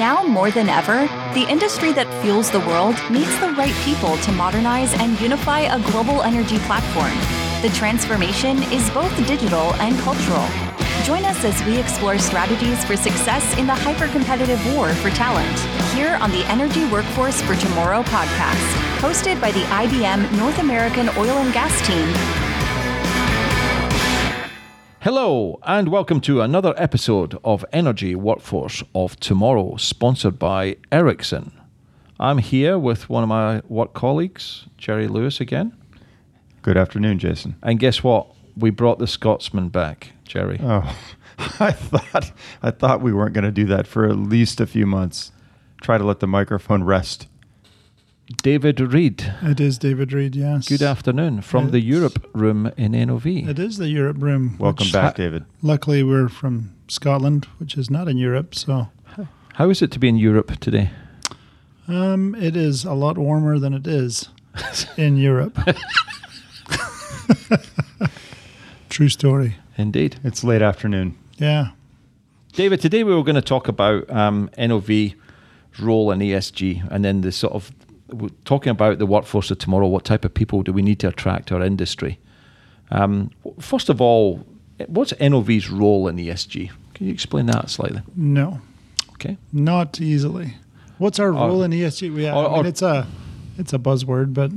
Now more than ever, the industry that fuels the world needs the right people to modernize and unify a global energy platform. The transformation is both digital and cultural. Join us as we explore strategies for success in the hyper-competitive war for talent here on the Energy Workforce for Tomorrow podcast, hosted by the IBM North American Oil and Gas team. Hello, and welcome to another episode of Energy Workforce of Tomorrow, sponsored by Ericsson. I'm here with one of my work colleagues, Jerry Lewis again. Good afternoon, Jason. And guess what? We brought the Scotsman back, Jerry. Oh, I thought we weren't going to do that for at least a few months. Try to let the microphone rest. David Reid. It is David Reid, yes. Good afternoon from the Europe room in NOV. It is the Europe room. Welcome back, David. Luckily, we're from Scotland, which is not in Europe. So, how is it to be in Europe today? It is a lot warmer than it is in Europe. True story. Indeed. It's late afternoon. Yeah. David, today we were going to talk about NOV's role in ESG and then the sort of talking about the workforce of tomorrow, what type of people do we need to attract to our industry? First of all, what's NOV's role in ESG? Can you explain that slightly? No. Okay. Not easily. What's our role in ESG? Yeah, it's a buzzword, but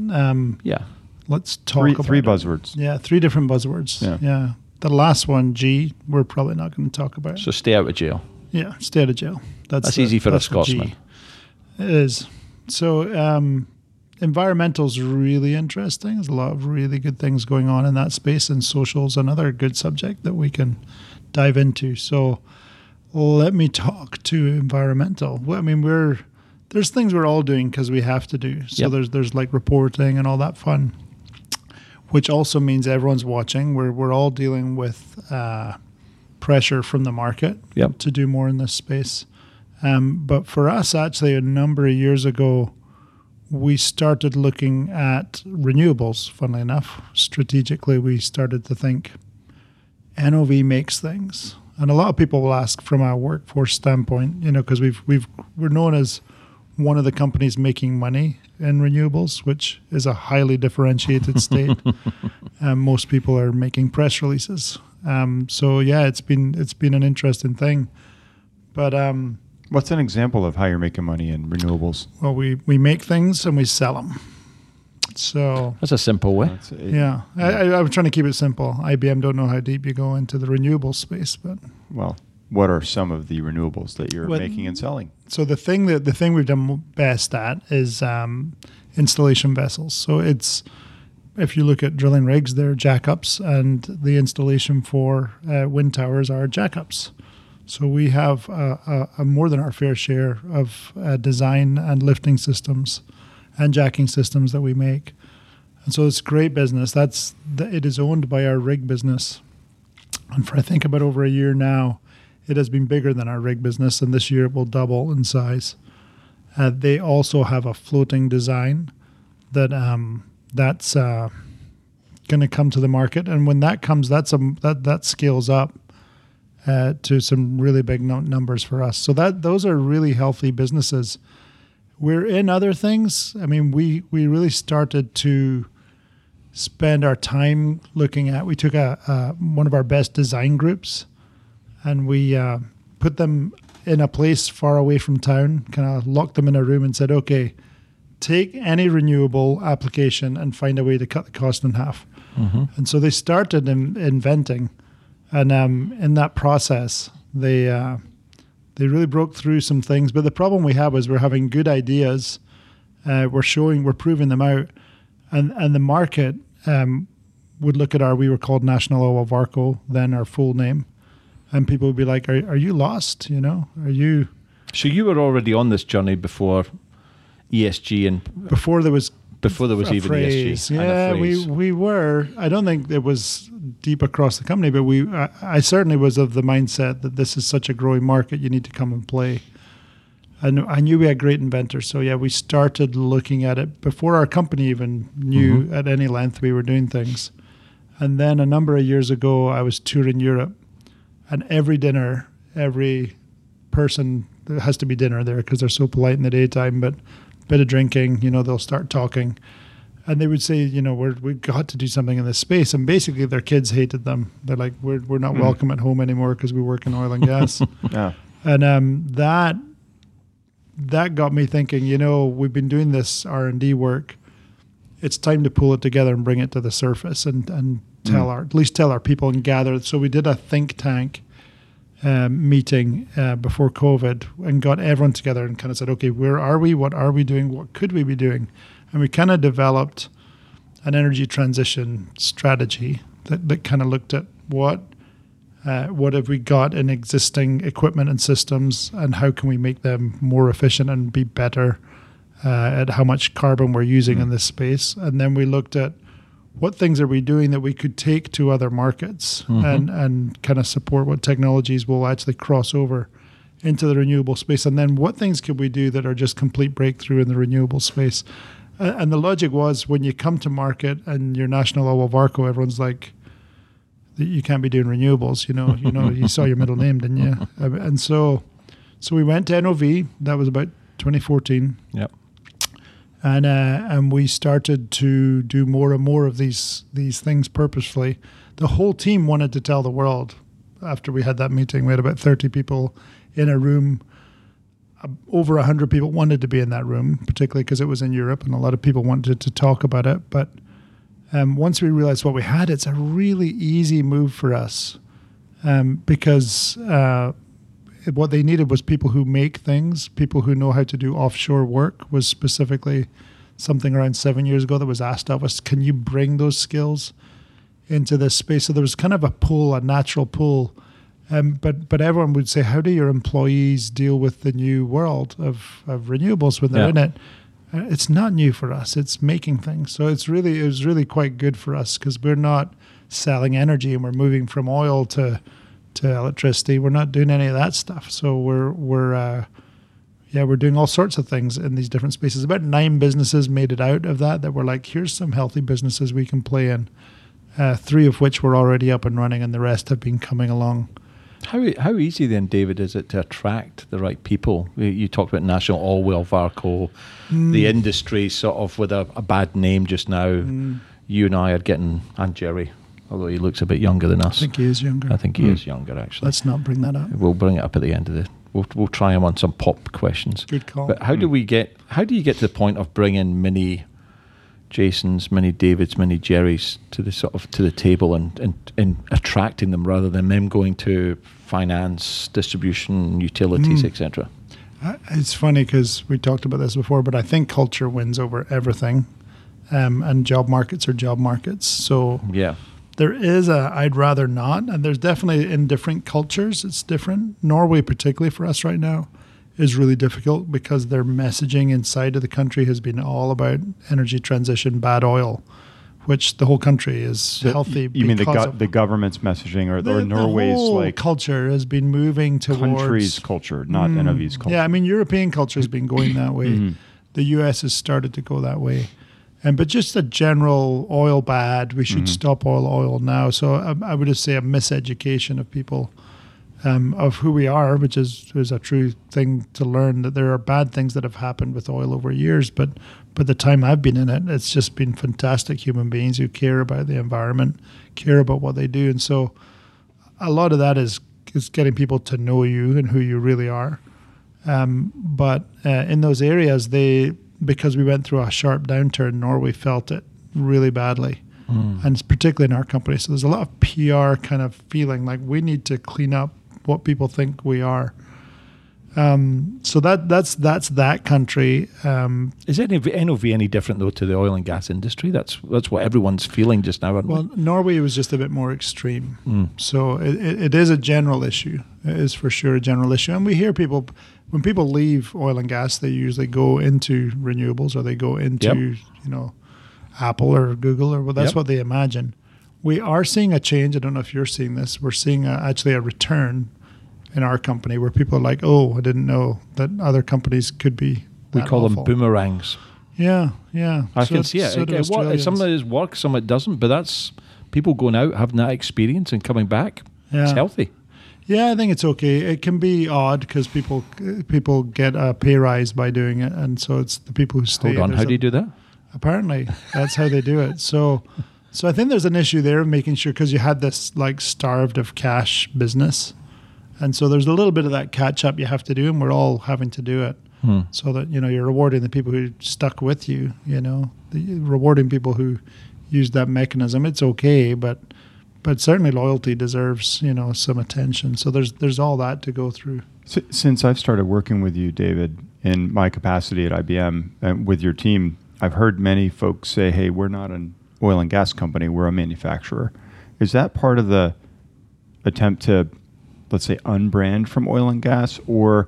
let's talk about three buzzwords. Yeah, three different buzzwords. Yeah. The last one, G, we're probably not going to talk about. So stay out of jail. Yeah, stay out of jail. That's easy for a Scotsman. It is. So environmental is really interesting. There's a lot of really good things going on in that space, and social is another good subject that we can dive into. So let me talk to environmental. I mean, there's things we're all doing because we have to do. So there's like reporting and all that fun, which also means everyone's watching. We're all dealing with pressure from the market to do more in this space. But for us, actually, a number of years ago, we started looking at renewables, funnily enough. Strategically, we started to think, NOV makes things. And a lot of people will ask from a workforce standpoint, you know, because we're known as one of the companies making money in renewables, which is a highly differentiated state. Most people are making press releases. It's been an interesting thing. But what's an example of how you're making money in renewables? Well, we make things and we sell them. So that's a simple way. I'm trying to keep it simple. IBM don't know how deep you go into the renewable space, but what are some of the renewables that you're making and selling? So the thing we've done best at is installation vessels. So it's, if you look at drilling rigs, they're jackups, and the installation for wind towers are jackups. So we have a more than our fair share of design and lifting systems and jacking systems that we make. And so it's great business. It is owned by our rig business. And for I think about over a year now, it has been bigger than our rig business, and this year it will double in size. They also have a floating design that's going to come to the market. And when that comes, that scales up to some really big numbers for us. So those are really healthy businesses. We're in other things. I mean, we really started to spend our time looking at, we took one of our best design groups and we put them in a place far away from town, kind of locked them in a room and said, okay, take any renewable application and find a way to cut the cost in half. Mm-hmm. And so they started inventing. And in that process, they really broke through some things. But the problem we have is we're having good ideas, we're proving them out, and the market would look at we were called National Oilwell Varco, then our full name, and people would be like, "Are you lost? You know, are you?" So you were already on this journey before ESG and before there was even ESG. Yeah, we were. I don't think it was deep across the company, but I certainly was of the mindset that this is such a growing market, you need to come and play. And I knew we had great inventors. So we started looking at it before our company even knew at any length we were doing things. And then a number of years ago, I was touring Europe, and every dinner, every person there has to be dinner there because they're so polite in the daytime, but a bit of drinking, you know, they'll start talking. And they would say, you know, we've got to do something in this space. And basically their kids hated them. They're like, we're not welcome at home anymore because we work in oil and gas. Yeah. And that got me thinking, you know, we've been doing this R&D work. It's time to pull it together and bring it to the surface and tell our, at least tell our people and gather. So we did a think tank meeting before COVID and got everyone together and kind of said, okay, where are we? What are we doing? What could we be doing? And we kind of developed an energy transition strategy that kind of looked at what have we got in existing equipment and systems and how can we make them more efficient and be better at how much carbon we're using in this space. And then we looked at what things are we doing that we could take to other markets and kind of support what technologies will actually cross over into the renewable space. And then what things could we do that are just complete breakthrough in the renewable space? And the logic was when you come to market and your National Oilwell Varco, everyone's like, you can't be doing renewables. You know, you saw your middle name, didn't you? And so we went to NOV. That was about 2014. Yep. And we started to do more and more of these things purposefully. The whole team wanted to tell the world. After we had that meeting, we had about 30 people in a room. Over 100 people wanted to be in that room, particularly because it was in Europe, and a lot of people wanted to talk about it. But once we realized what we had, it's a really easy move for us because what they needed was people who make things, people who know how to do offshore work was specifically something around 7 years ago that was asked of us, can you bring those skills into this space? So there was kind of a pull, a natural pull. But everyone would say, how do your employees deal with the new world of renewables when they're in it? It's not new for us. It's making things. So it was really quite good for us because we're not selling energy and we're moving from oil to electricity. We're not doing any of that stuff. So we're doing all sorts of things in these different spaces. About 9 businesses made it out of that were like, here's some healthy businesses we can play in, 3 of which were already up and running and the rest have been coming along. How easy then, David, is it to attract the right people? You talked about National Oilwell Varco, the industry sort of with a bad name just now. You and I are getting, and Jerry, although he looks a bit younger than us. I think he is younger. Actually. Let's not bring that up. We'll bring it up at the end of the. We'll try him on some pop questions. Good call. But how do you get to the point of bringing mini Jasons, many Davids, many Jerrys to the table and attracting them rather than them going to finance, distribution, utilities, etc.? It's funny because we talked about this before, but I think culture wins over everything, and job markets are job markets. So there is a I'd rather not, and there's definitely in different cultures it's different. Norway particularly for us right now is really difficult because their messaging inside of the country has been all about energy transition, bad oil, which the whole country is healthy. You mean the government's messaging or Norway's like culture has been moving towards country's culture, not NOV's culture. Yeah, I mean European culture has been going that way. The US has started to go that way, but just the general oil bad. We should stop oil now. So I would just say a miseducation of people. Of who we are, which is a true thing to learn, that there are bad things that have happened with oil over years, but the time I've been in it, it's just been fantastic human beings who care about the environment, care about what they do. And so a lot of that is getting people to know you and who you really are. But in those areas, because we went through a sharp downturn, Norway felt it really badly. And it's particularly in our company. So there's a lot of PR kind of feeling like we need to clean up what people think we are. So that's that country. Is NOV any different though to the oil and gas industry? That's what everyone's feeling just now. Well, Norway was just a bit more extreme. So it is a general issue. It is for sure a general issue. And we hear people, when people leave oil and gas, they usually go into renewables or they go into, you know, Apple or Google, or well, that's what they imagine. We are seeing a change. I don't know if you're seeing this. We're seeing actually a return in our company where people are like, oh, I didn't know that other companies could be that. We call them boomerangs. Yeah. I can see it. Some of it works, some of it doesn't, but that's people going out, having that experience and coming back. It's healthy. Yeah, I think it's okay. It can be odd because people get a pay rise by doing it, and so it's the people who stay. Hold on, how do you do that? Apparently, that's how they do it. So I think there's an issue there of making sure, because you had this like starved of cash business, and so there's a little bit of that catch up you have to do, and we're all having to do it. So that, you know, you're rewarding the people who stuck with you, you know, rewarding people who use that mechanism. It's okay, but certainly loyalty deserves, you know, some attention. So there's all that to go through. Since I've started working with you, David, in my capacity at IBM and with your team, I've heard many folks say, hey, we're not an oil and gas company, we're a manufacturer. Is that part of the attempt to, let's say, unbrand from oil and gas, or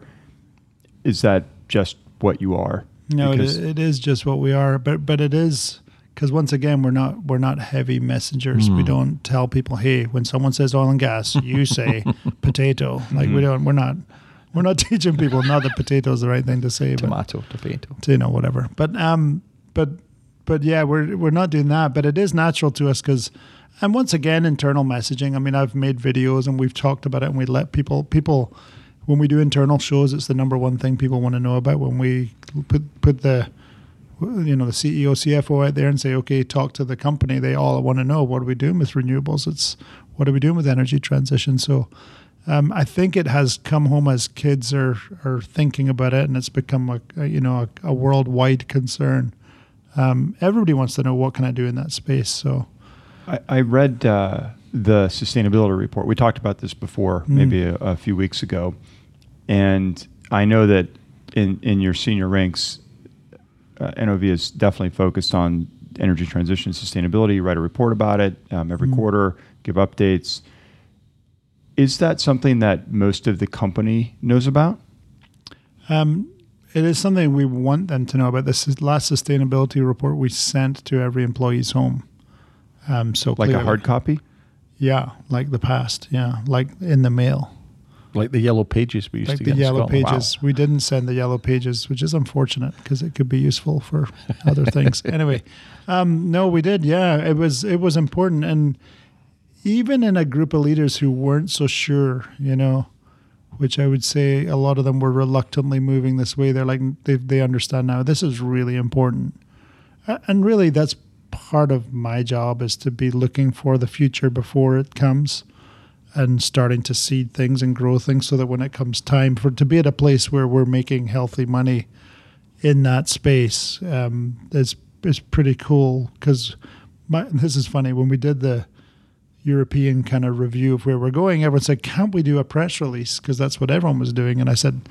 is that just what you are? No, it is just what we are, but it is, because once again, we're not heavy messengers. We don't tell people, hey, when someone says oil and gas, you say potato. Like we're not teaching people. Not that potato is the right thing to say, tomato. You know, whatever. But yeah, we're not doing that. But it is natural to us because, and once again, internal messaging. I mean, I've made videos and we've talked about it, and we let people. When we do internal shows, it's the number one thing people want to know about. When we put the, you know, the CEO, CFO out there and say, okay, talk to the company, they all want to know, what are we doing with renewables? It's, what are we doing with energy transition? So I think it has come home as kids are thinking about it, and it's become a worldwide concern. Everybody wants to know, what can I do in that space? So I read the sustainability report. We talked about this before, maybe a few weeks ago. And I know that in your senior ranks, NOV is definitely focused on energy transition, sustainability. You write a report about it every quarter, give updates. Is that something that most of the company knows about? It is something we want them to know about. This is last sustainability report we sent to every employee's home. So like clearly. A hard copy? Yeah, like the past. Yeah, like in the mail. Like the yellow pages we used to get. Like the yellow pages. Wow. We didn't send the yellow pages, which is unfortunate because it could be useful for other things. Anyway, no, we did. Yeah, it was important, and even in a group of leaders who weren't so sure, you know, which I would say a lot of them were reluctantly moving this way. They're like they understand now. This is really important, and really that's. Part of my job is to be looking for the future before it comes and starting to seed things and grow things so that when it comes time for to be at a place where we're making healthy money in that space, it's pretty cool. Because this is funny, when we did the European kind of review of where we're going, everyone said, can't we do a press release? Because that's what everyone was doing. And I said,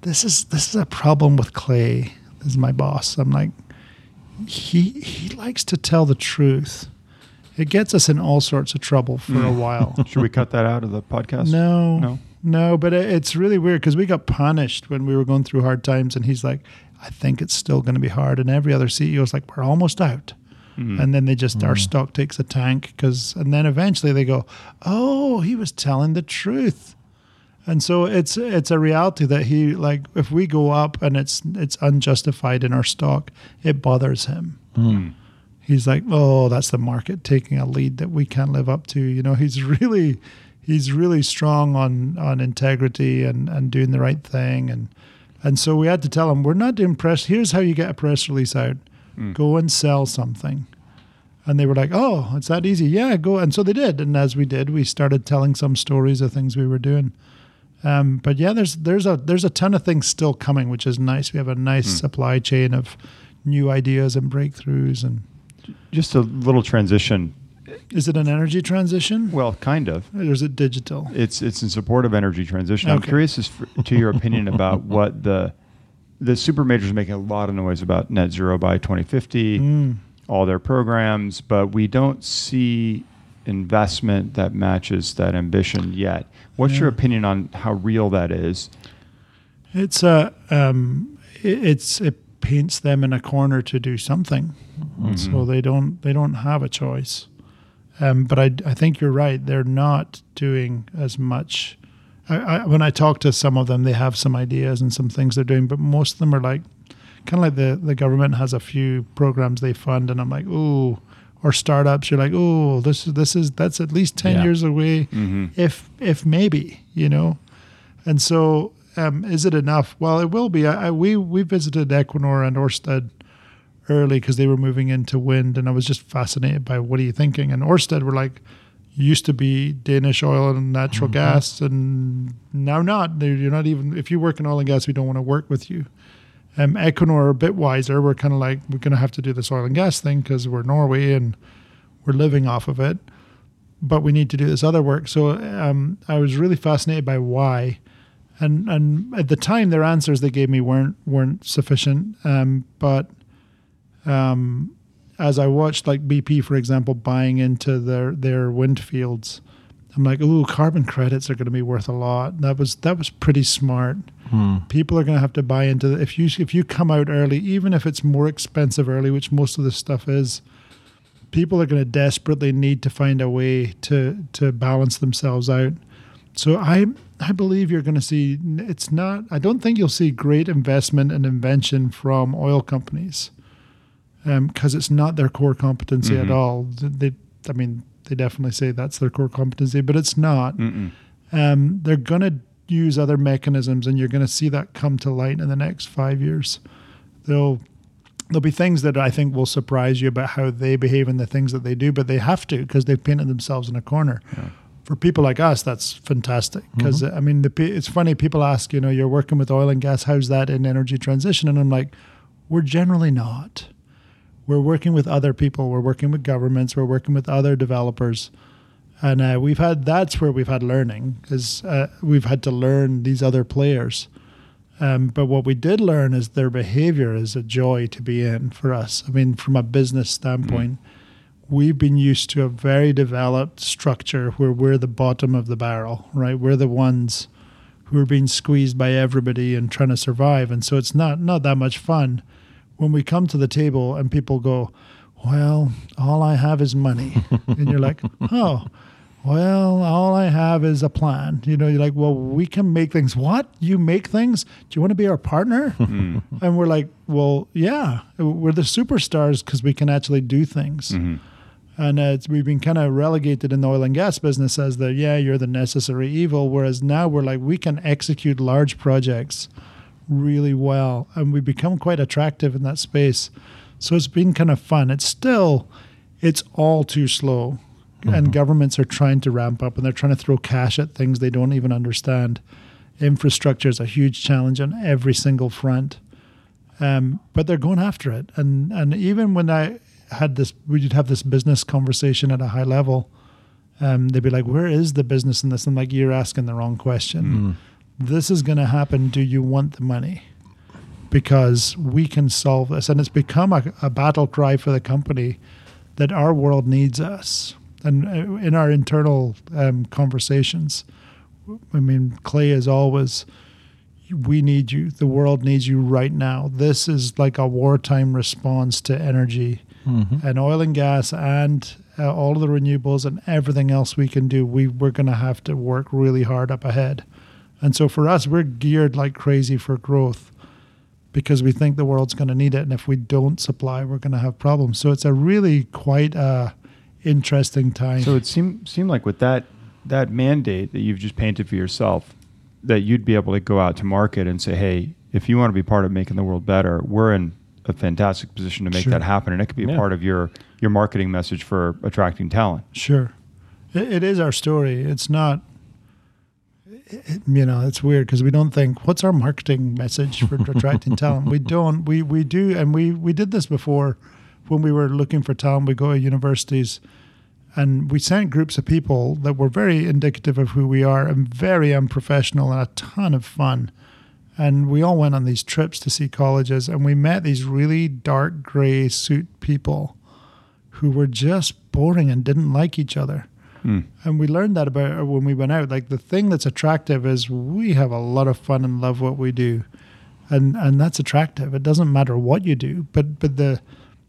this is a problem with Clay. This is my boss. I'm like, He likes to tell the truth. It gets us in all sorts of trouble for a while. Should we cut that out of the podcast? No, but it's really weird because we got punished when we were going through hard times, and he's like, I think it's still going to be hard. And every other CEO is like, we're almost out. And then they just, our stock takes a tank and then eventually they go, oh, he was telling the truth. And so it's a reality that he, like, if we go up and it's unjustified in our stock, it bothers him. He's like, oh, that's the market taking a lead that we can't live up to. You know, he's really strong on integrity and doing the right thing. And so we had to tell him, we're not doing press. Here's how you get a press release out. Go and sell something. And they were like, oh, it's that easy. Yeah, go. And so they did. And as we did, we started telling some stories of things we were doing. But yeah, there's a ton of things still coming, which is nice. We have a nice supply chain of new ideas and breakthroughs. And just a little transition. Is it an energy transition? Well, kind of. Or is it digital? It's in support of energy transition. Okay. I'm curious to your opinion about what the super majors are making a lot of noise about net zero by 2050, all their programs, but we don't see investment that matches that ambition yet. What's your opinion on how real that is? It's it paints them in a corner to do something, so they don't have a choice. But I think you're right. They're not doing as much. When I talk to some of them, they have some ideas and some things they're doing, but most of them are like kind of like the government has a few programs they fund, and I'm like, ooh. or startups, you're like, oh, that's at least 10 years away, if maybe, you know. And so, is it enough? Well, it will be. We visited Equinor and Ørsted early because they were moving into wind, and I was just fascinated by what are you thinking. And Ørsted were like, used to be Danish oil and natural gas, and now not. You're not even, if you work in oil and gas, we don't want to work with you. Equinor are a bit wiser. We're kind of like, we're going to have to do this oil and gas thing because we're Norway and we're living off of it, but we need to do this other work. So I was really fascinated by why. And at the time, their answers they gave me weren't sufficient. But as I watched, like BP, for example, buying into their wind fields, I'm like, ooh, carbon credits are going to be worth a lot. And that was pretty smart. People are going to have to buy into it. If you come out early, even if it's more expensive early, which most of this stuff is, people are going to desperately need to find a way to balance themselves out. So I believe you're going to see, it's not, I don't think you'll see great investment and invention from oil companies because it's not their core competency at all. They definitely say that's their core competency, but it's not. They're going to use other mechanisms, and you're going to see that come to light in the next 5 years. There'll be things that I think will surprise you about how they behave and the things that they do, but they have to because they've painted themselves in a corner. Yeah. For people like us, that's fantastic because I mean, it's funny, people ask, you know, you're working with oil and gas, how's that in energy transition? And I'm like, we're generally not. We're working with other people. We're working with governments. We're working with other developers. And that's where we've had learning, is we've had to learn these other players. But what we did learn is their behavior is a joy to be in for us. I mean, from a business standpoint, we've been used to a very developed structure where we're the bottom of the barrel, right? We're the ones who are being squeezed by everybody and trying to survive. And so it's not that much fun when we come to the table and people go, well, all I have is money. And you're like, oh, well, all I have is a plan. You know, you're like, well, we can make things. What? You make things? Do you want to be our partner? And we're like, well, yeah, we're the superstars because we can actually do things. And we've been kind of relegated in the oil and gas business as the, you're the necessary evil. Whereas now we're like, we can execute large projects really well. And we become quite attractive in that space. So it's been kind of fun. It's all too slow. And governments are trying to ramp up, and they're trying to throw cash at things they don't even understand. Infrastructure is a huge challenge on every single front, but they're going after it. And even when I had this, we'd have this business conversation at a high level. They'd be like, "Where is the business in this?" I'm like, "You're asking the wrong question. This is going to happen. Do you want the money? Because we can solve this." And it's become a battle cry for the company that our world needs us. And in our internal conversations, I mean, Clay is always, we need you. The world needs you right now. This is like a wartime response to energy and oil and gas and all of the renewables and everything else we can do. We're going to have to work really hard up ahead. And so for us, we're geared like crazy for growth because we think the world's going to need it. And if we don't supply, we're going to have problems. So it's a really quite... interesting time. So it seemed like with that mandate that you've just painted for yourself, that you'd be able to go out to market and say, hey, if you want to be part of making the world better, we're in a fantastic position to make that happen. And it could be a part of your marketing message for attracting talent. Sure. It is our story. It's not, you know, it's weird because we don't think, what's our marketing message for attracting talent? We don't. We do. And we did this before. When we were looking for talent, we go to universities and we sent groups of people that were very indicative of who we are and very unprofessional and a ton of fun. And we all went on these trips to see colleges and we met these really dark gray suit people who were just boring and didn't like each other. And we learned that about when we went out. Like the thing that's attractive is we have a lot of fun and love what we do. And that's attractive. It doesn't matter what you do, but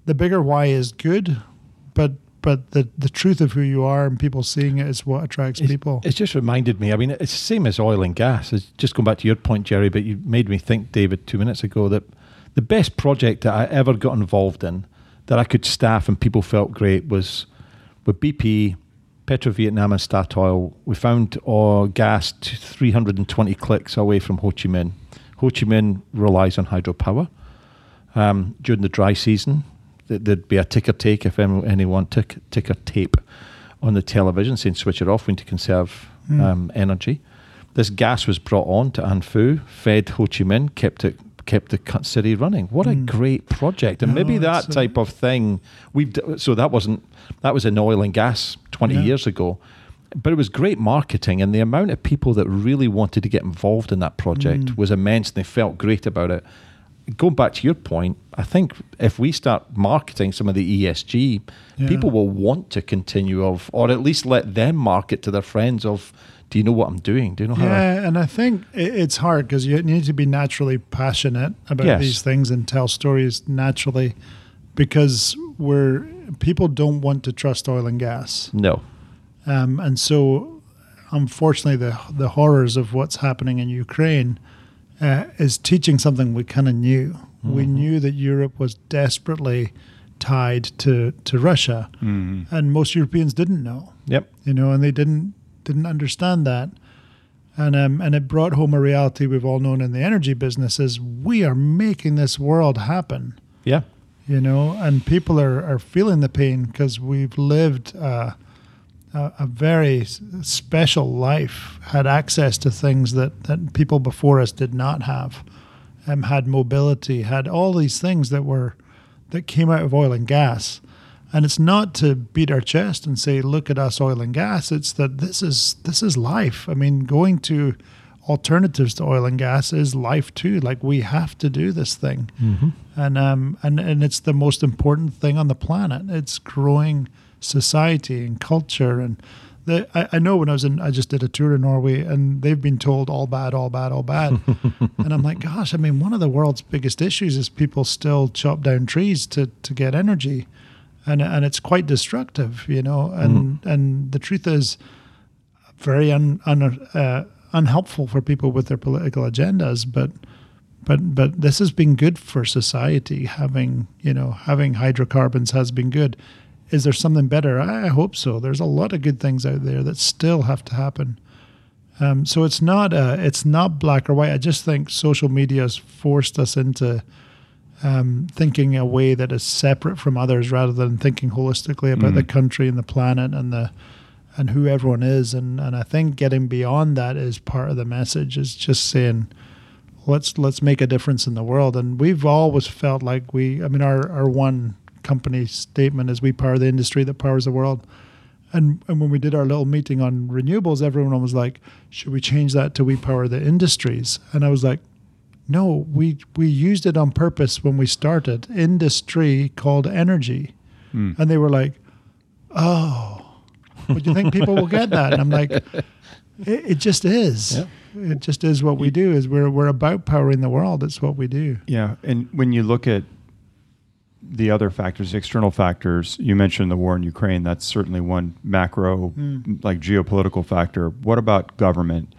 the bigger why is good, but the truth of who you are and people seeing it is what attracts people. It's just reminded me, I mean, it's the same as oil and gas. It's just going back to your point, Jerry, but you made me think, David, 2 minutes ago, that the best project that I ever got involved in that I could staff and people felt great was with BP, Petro-Vietnam and Statoil. We found gas 320 clicks away from Ho Chi Minh. Ho Chi Minh relies on hydropower. During the dry season, there'd be a ticker tape, if anyone ticker tape on the television saying switch it off, we need to conserve energy. This gas was brought on to An Phu, fed Ho Chi Minh, kept the city running. What a great project. And maybe that type of thing, so that was in oil and gas 20 years ago. But it was great marketing, and the amount of people that really wanted to get involved in that project was immense, and they felt great about it. Going back to your point, I think if we start marketing some of the ESG, people will want to continue or at least let them market to their friends of, do you know what I'm doing? Do you know how? Yeah, and I think it's hard because you need to be naturally passionate about these things and tell stories naturally, because people don't want to trust oil and gas. No. And so, unfortunately, the horrors of what's happening in Ukraine is teaching something we kind of knew. Mm-hmm. We knew that Europe was desperately tied to Russia, and most Europeans didn't know. Yep. You know, and they didn't understand that. And it brought home a reality we've all known in the energy business is we are making this world happen. Yeah. You know, and people are feeling the pain because we've lived a very special life, had access to things that people before us did not have, had mobility, had all these things that came out of oil and gas. And it's not to beat our chest and say, look at us, oil and gas. It's that this is life. I mean, going to alternatives to oil and gas is life too. Like, we have to do this thing. Mm-hmm. And it's the most important thing on the planet. It's growing society and culture. And I know when I just did a tour in Norway, and they've been told all bad, all bad, all bad. And I'm like, gosh, I mean, one of the world's biggest issues is people still chop down trees to get energy. And it's quite destructive, you know. And and the truth is very unhelpful for people with their political agendas. But this has been good for society. Having hydrocarbons has been good. Is there something better? I hope so. There's a lot of good things out there that still have to happen. So it's not black or white. I just think social media has forced us into thinking a way that is separate from others, rather than thinking holistically about the country and the planet and who everyone is. And I think getting beyond that is part of the message. Is just saying, let's make a difference in the world. And we've always felt like our one company statement is, we power the industry that powers the world. And when we did our little meeting on renewables, everyone was like, should we change that to we power the industries? And I was like, no, we used it on purpose when we started. Industry called energy. And they were like, oh, but do you think people will get that? And I'm like, it just is. Yep. It just is what we do. Is we're about powering the world. It's what we do. Yeah, and when you look at the other factors, external factors, you mentioned the war in Ukraine. That's certainly one macro, like geopolitical factor. What about government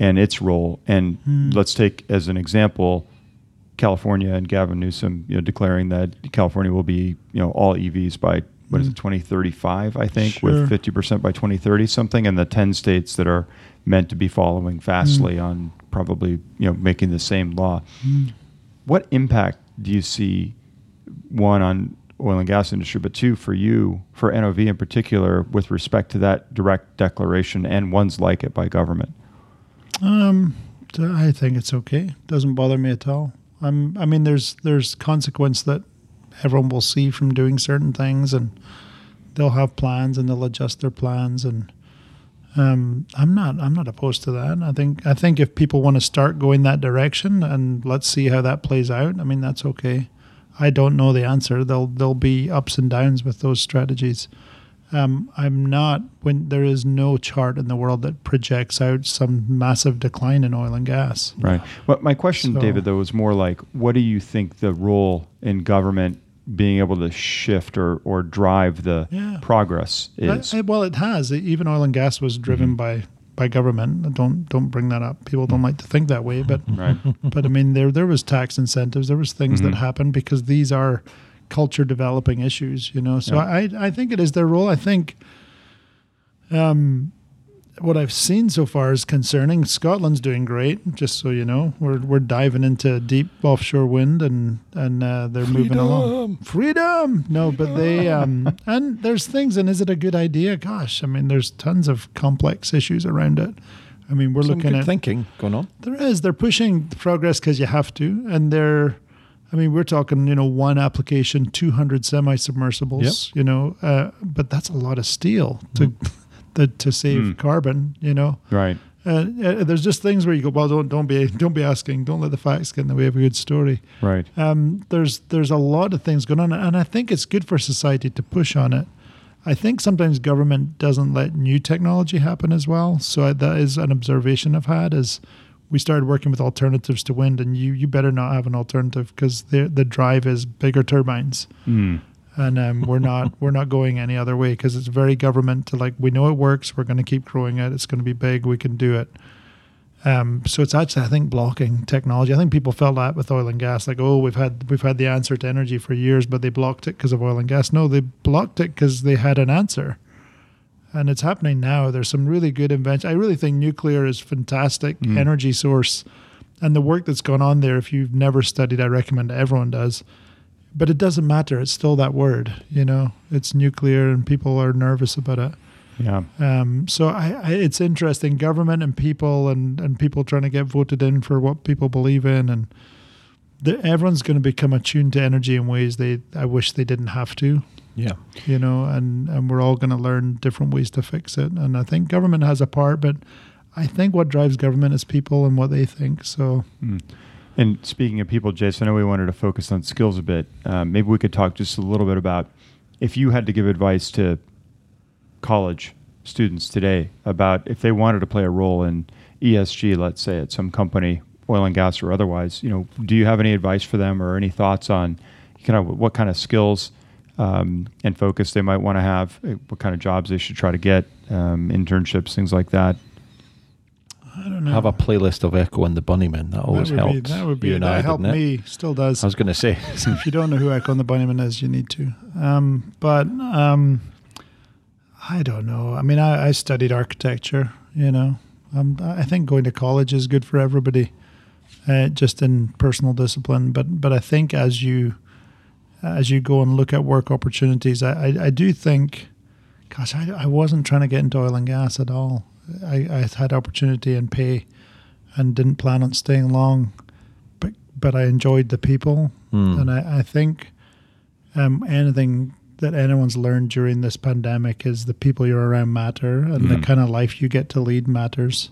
and its role? And let's take as an example, California and Gavin Newsom, declaring that California will be, all EVs by, what is it, 2035, I think, with 50% by 2030 something. And the 10 states that are meant to be following fastly on probably, making the same law. What impact do you see, one, on oil and gas industry, but two, for you, for NOV in particular, with respect to that direct declaration and ones like it by government? I think it's okay. Doesn't bother me at all. I mean, there's consequence that everyone will see from doing certain things, and they'll have plans and they'll adjust their plans. And I'm not opposed to that. I think if people want to start going that direction, and let's see how that plays out. I mean, that's okay. I don't know the answer. There'll be ups and downs with those strategies. There is no chart in the world that projects out some massive decline in oil and gas. Right. But my question, David, though, is more like, what do you think the role in government being able to shift or drive the progress is? Well, it has. Even oil and gas was driven by government. Don't bring that up. People don't like to think that way. But I mean, there was tax incentives. There was things that happened because these are culture developing issues, you know. So I think it is their role. I think what I've seen so far is concerning. Scotland's doing great, just so you know. We're diving into deep offshore wind, and they're moving along. Freedom! No, but they and there's things, and is it a good idea? Gosh, I mean, there's tons of complex issues around it. I mean, we're looking at thinking going on. There is. They're pushing progress because you have to, and they're. I mean, we're talking, you know, one application, 200 semi-submersibles, you know, but that's a lot of steel to save carbon, you know. Right. There's just things where you go, well, don't be asking, don't let the facts get in the way of a good story. Right. There's a lot of things going on, and I think it's good for society to push on it. I think sometimes government doesn't let new technology happen as well. So that is an observation I've had is. We started working with alternatives to wind, and you better not have an alternative because the drive is bigger turbines, and we're not going any other way because it's very government to like we know it works. We're going to keep growing it. It's going to be big. We can do it. So it's actually I think blocking technology. I think people felt that with oil and gas, like we've had the answer to energy for years, but they blocked it because of oil and gas. No, they blocked it because they had an answer. And it's happening now. There's some really good inventions. I really think nuclear is a fantastic energy source. And the work that's gone on there, if you've never studied, I recommend everyone does. But it doesn't matter. It's still that word, you know. It's nuclear and people are nervous about it. Yeah. So it's interesting. Government and people and people trying to get voted in for what people believe in. And everyone's going to become attuned to energy in ways I wish they didn't have to. Yeah, you know, and we're all going to learn different ways to fix it. And I think government has a part, but I think what drives government is people and what they think. So, and speaking of people, Jason, I know we wanted to focus on skills a bit. Maybe we could talk just a little bit about if you had to give advice to college students today about if they wanted to play a role in ESG, let's say at some company, oil and gas or otherwise. You know, do you have any advice for them or any thoughts on kind of what kind of skills? And focus they might want to have, what kind of jobs they should try to get, internships, things like that. I don't know. Have a playlist of Echo and the Bunnymen. That always helps. That would be, that helped me, still does. I was going to say. If you don't know who Echo and the Bunnymen is, you need to. But I don't know. I mean, I studied architecture, you know. I think going to college is good for everybody, just in personal discipline. But I think as you go and look at work opportunities, I do think, gosh, I wasn't trying to get into oil and gas at all. I had opportunity and pay and didn't plan on staying long, but I enjoyed the people. And I think anything that anyone's learned during this pandemic is the people you're around matter and the kind of life you get to lead matters.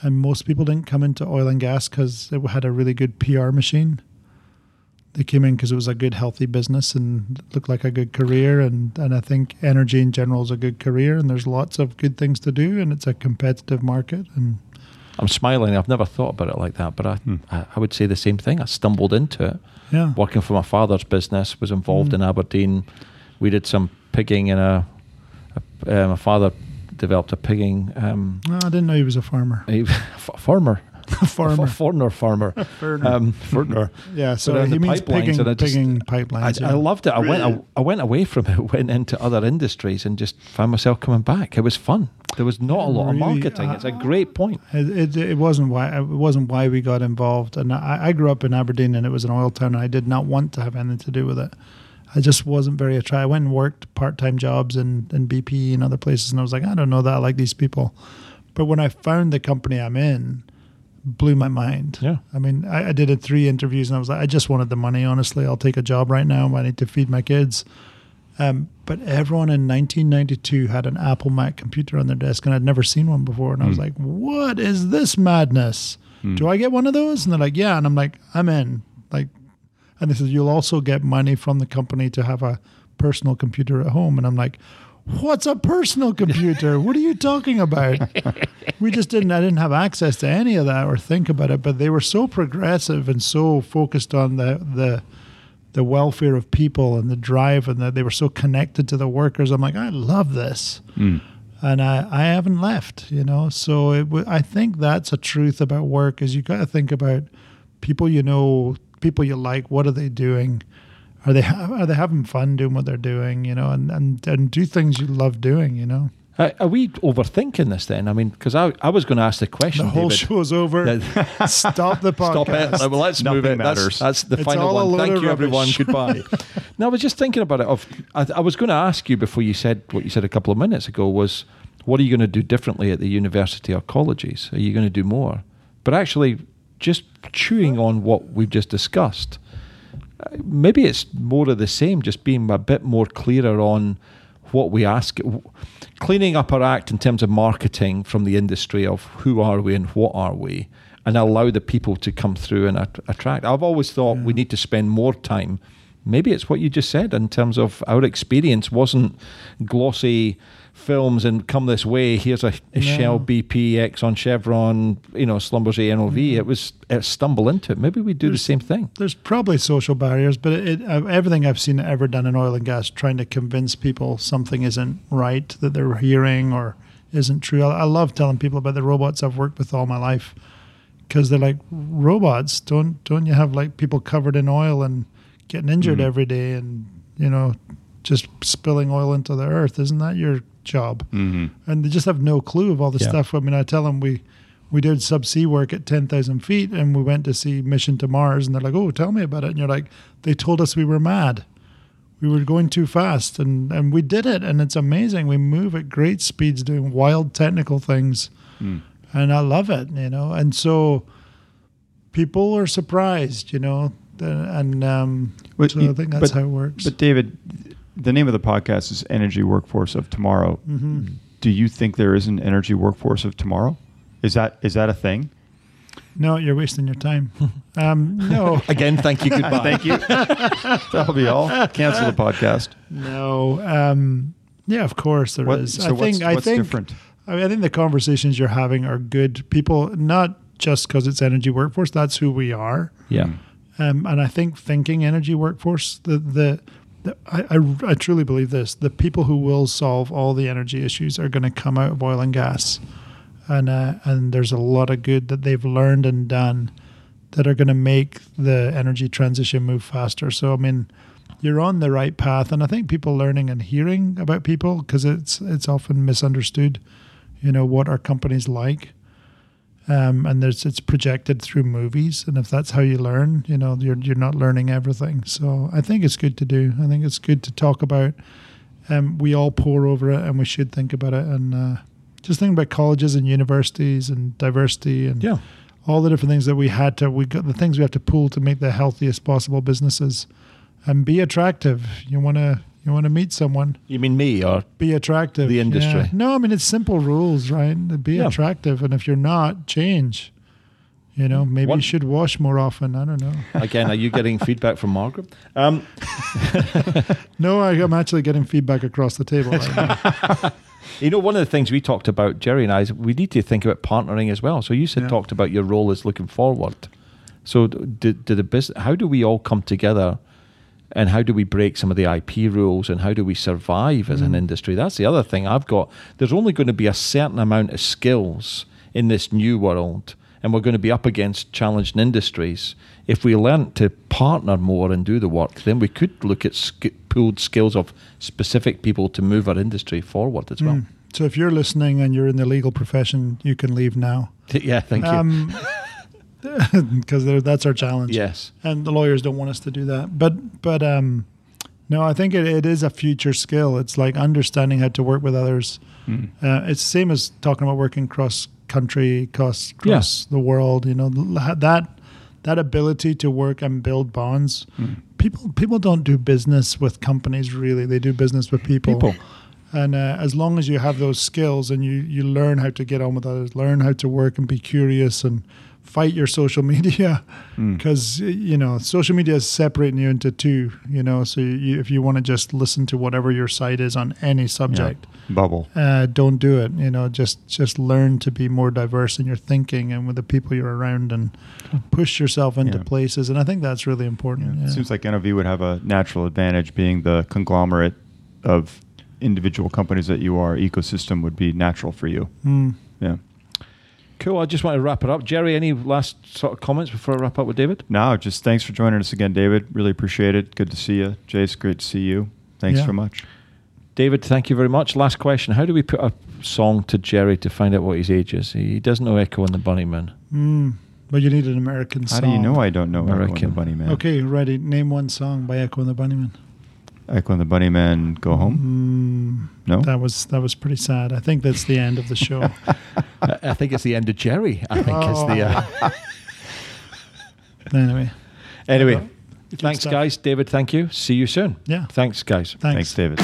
And most people didn't come into oil and gas because it had a really good PR machine. They came in because it was a good, healthy business and looked like a good career. And I think energy in general is a good career. And there's lots of good things to do. And it's a competitive market. And I'm smiling. I've never thought about it like that. But I would say the same thing. I stumbled into it. Yeah. Working for my father's business, was involved in Aberdeen. We did some pigging in my father developed a pigging. No, I didn't know he was a farmer. A foreigner farmer. Yeah, so he means pigging pipelines. I loved it. I went away from it, went into other industries and just found myself coming back. It was fun. There was not a lot of marketing. It's a great point. It wasn't why we got involved. And I grew up in Aberdeen and it was an oil town and I did not want to have anything to do with it. I just wasn't very attracted. I went and worked part-time jobs in BP and other places and I was like, I don't know that. I like these people. But when I found the company I'm in, blew my mind. Yeah. I mean, I did it 3 interviews and I was like, I just wanted the money, honestly. I'll take a job right now. I need to feed my kids. But everyone in 1992 had an Apple Mac computer on their desk and I'd never seen one before. And I was like, what is this madness? Do I get one of those? And they're like, yeah. And I'm like, I'm in. Like, and they said, you'll also get money from the company to have a personal computer at home. And I'm like, what's a personal computer? What are you talking about? We just I didn't have access to any of that or think about it, but they were so progressive and so focused on the welfare of people and the drive and that they were so connected to the workers. I'm like, I love this. And I haven't left, you know? So I think that's a truth about work is you got to think about people you know, people you like, what are they doing? Are they having fun doing what they're doing, you know, and do things you love doing, you know? Are we overthinking this then? I mean, because I was going to ask the question. The whole David, show's over. Stop the podcast. Stop it. Well, let's move it. That's the final one. Thank you, everyone. Goodbye. Now, I was just thinking about it. I was going to ask you before you said what you said a couple of minutes ago was, what are you going to do differently at the university or colleges? Are you going to do more? But actually, just chewing on what we've just discussed, maybe it's more of the same, just being a bit more clearer on what we ask, cleaning up our act in terms of marketing from the industry of who are we and what are we, and allow the people to come through and attract. I've always thought we need to spend more time. Maybe it's what you just said in terms of our experience wasn't glossy films and come this way, here's a Shell, BP, Exxon, Chevron, you know, Schlumberger, NOV. It stumble into it. Maybe we do the same thing. There's probably social barriers, but everything I've seen ever done in oil and gas, trying to convince people something isn't right that they're hearing or isn't true. I love telling people about the robots I've worked with all my life, because they're like, robots? Don't you have like people covered in oil and getting injured every day and, you know, just spilling oil into the earth? Isn't that your job? And they just have no clue of all the stuff. I mean, I tell them we did subsea work at 10,000 feet and we went to see Mission to Mars, and they're like, oh, tell me about it. And you're like, they told us we were mad. We were going too fast, and we did it, and it's amazing. We move at great speeds doing wild technical things, and I love it, you know. And so people are surprised, you know, and I think that's how it works. But David, the name of the podcast is Energy Workforce of Tomorrow. Do you think there is an energy workforce of tomorrow? Is that a thing? No, you're wasting your time. No. Again, thank you. Goodbye. Thank you. That'll be all. Cancel the podcast. No. Yeah, of course there is. So I think different? I think the conversations you're having are good. People, not just because it's energy workforce. That's who we are. Yeah. And I think thinking energy workforce, I truly believe this. The people who will solve all the energy issues are going to come out of oil and gas. And there's a lot of good that they've learned and done that are going to make the energy transition move faster. So, I mean, you're on the right path. And I think people learning and hearing about people, because it's often misunderstood, you know, what are companies like? And it's projected through movies, and if that's how you learn, you know, you're not learning everything. So I think it's good to do. I think it's good to talk about. We all pore over it, and we should think about it, and just think about colleges and universities and diversity and all the different things that we got the things we have to pull to make the healthiest possible businesses, and be attractive. You want to meet someone. You mean me or? Be attractive. The industry. Yeah. No, I mean, it's simple rules, right? Be attractive. And if you're not, change. You know, maybe you should wash more often. I don't know. Again, are you getting feedback from Margaret? No, I'm actually getting feedback across the table right now. You know, one of the things we talked about, Jerry and I, is we need to think about partnering as well. So you talked about your role as looking forward. So did the business, how do we all come together? And how do we break some of the IP rules, and how do we survive as an industry? That's the other thing I've got. There's only going to be a certain amount of skills in this new world, and we're going to be up against challenging industries. If we learn to partner more and do the work, then we could look at pooled skills of specific people to move our industry forward as well. So if you're listening and you're in the legal profession, you can leave now. Yeah, thank you. Because that's our challenge. Yes. And the lawyers don't want us to do that. But no, I think it is a future skill. It's like understanding how to work with others. It's the same as talking about working cross-country, across the world. You know, that ability to work and build bonds. People don't do business with companies, really. They do business with people. And as long as you have those skills and you learn how to get on with others, learn how to work and be curious and fight your social media, because you know, social media is separating you into two, you know. So if you want to just listen to whatever your site is on any subject, bubble, don't do it, you know. Just learn to be more diverse in your thinking and with the people you're around, and push yourself into places. And I think that's really important. It seems like NOV would have a natural advantage, being the conglomerate of individual companies that you are. Ecosystem would be natural for you. Yeah. Cool. I just want to wrap it up. Jerry, any last sort of comments before I wrap up with David? No, just thanks for joining us again, David. Really appreciate it. Good to see you. Jace, great to see you. Thanks so much. David, thank you very much. Last question. How do we put a song to Jerry to find out what his age is? He doesn't know Echo and the Bunnymen. But you need an American song. How do you know I don't know American. Echo and the Bunnymen? Okay, ready. Name one song by Echo and the Bunnymen. Echo and the Bunnymen, Go Home? No? That was pretty sad. I think that's the end of the show. I think it's the end of Jerry. I think it's the... Anyway. Thanks, guys. David, thank you. See you soon. Yeah. Thanks, guys. Thanks, David.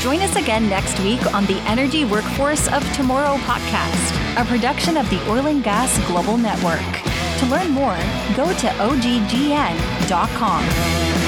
Join us again next week on the Energy Workforce of Tomorrow podcast, a production of the Oil and Gas Global Network. To learn more, go to OGGN.com.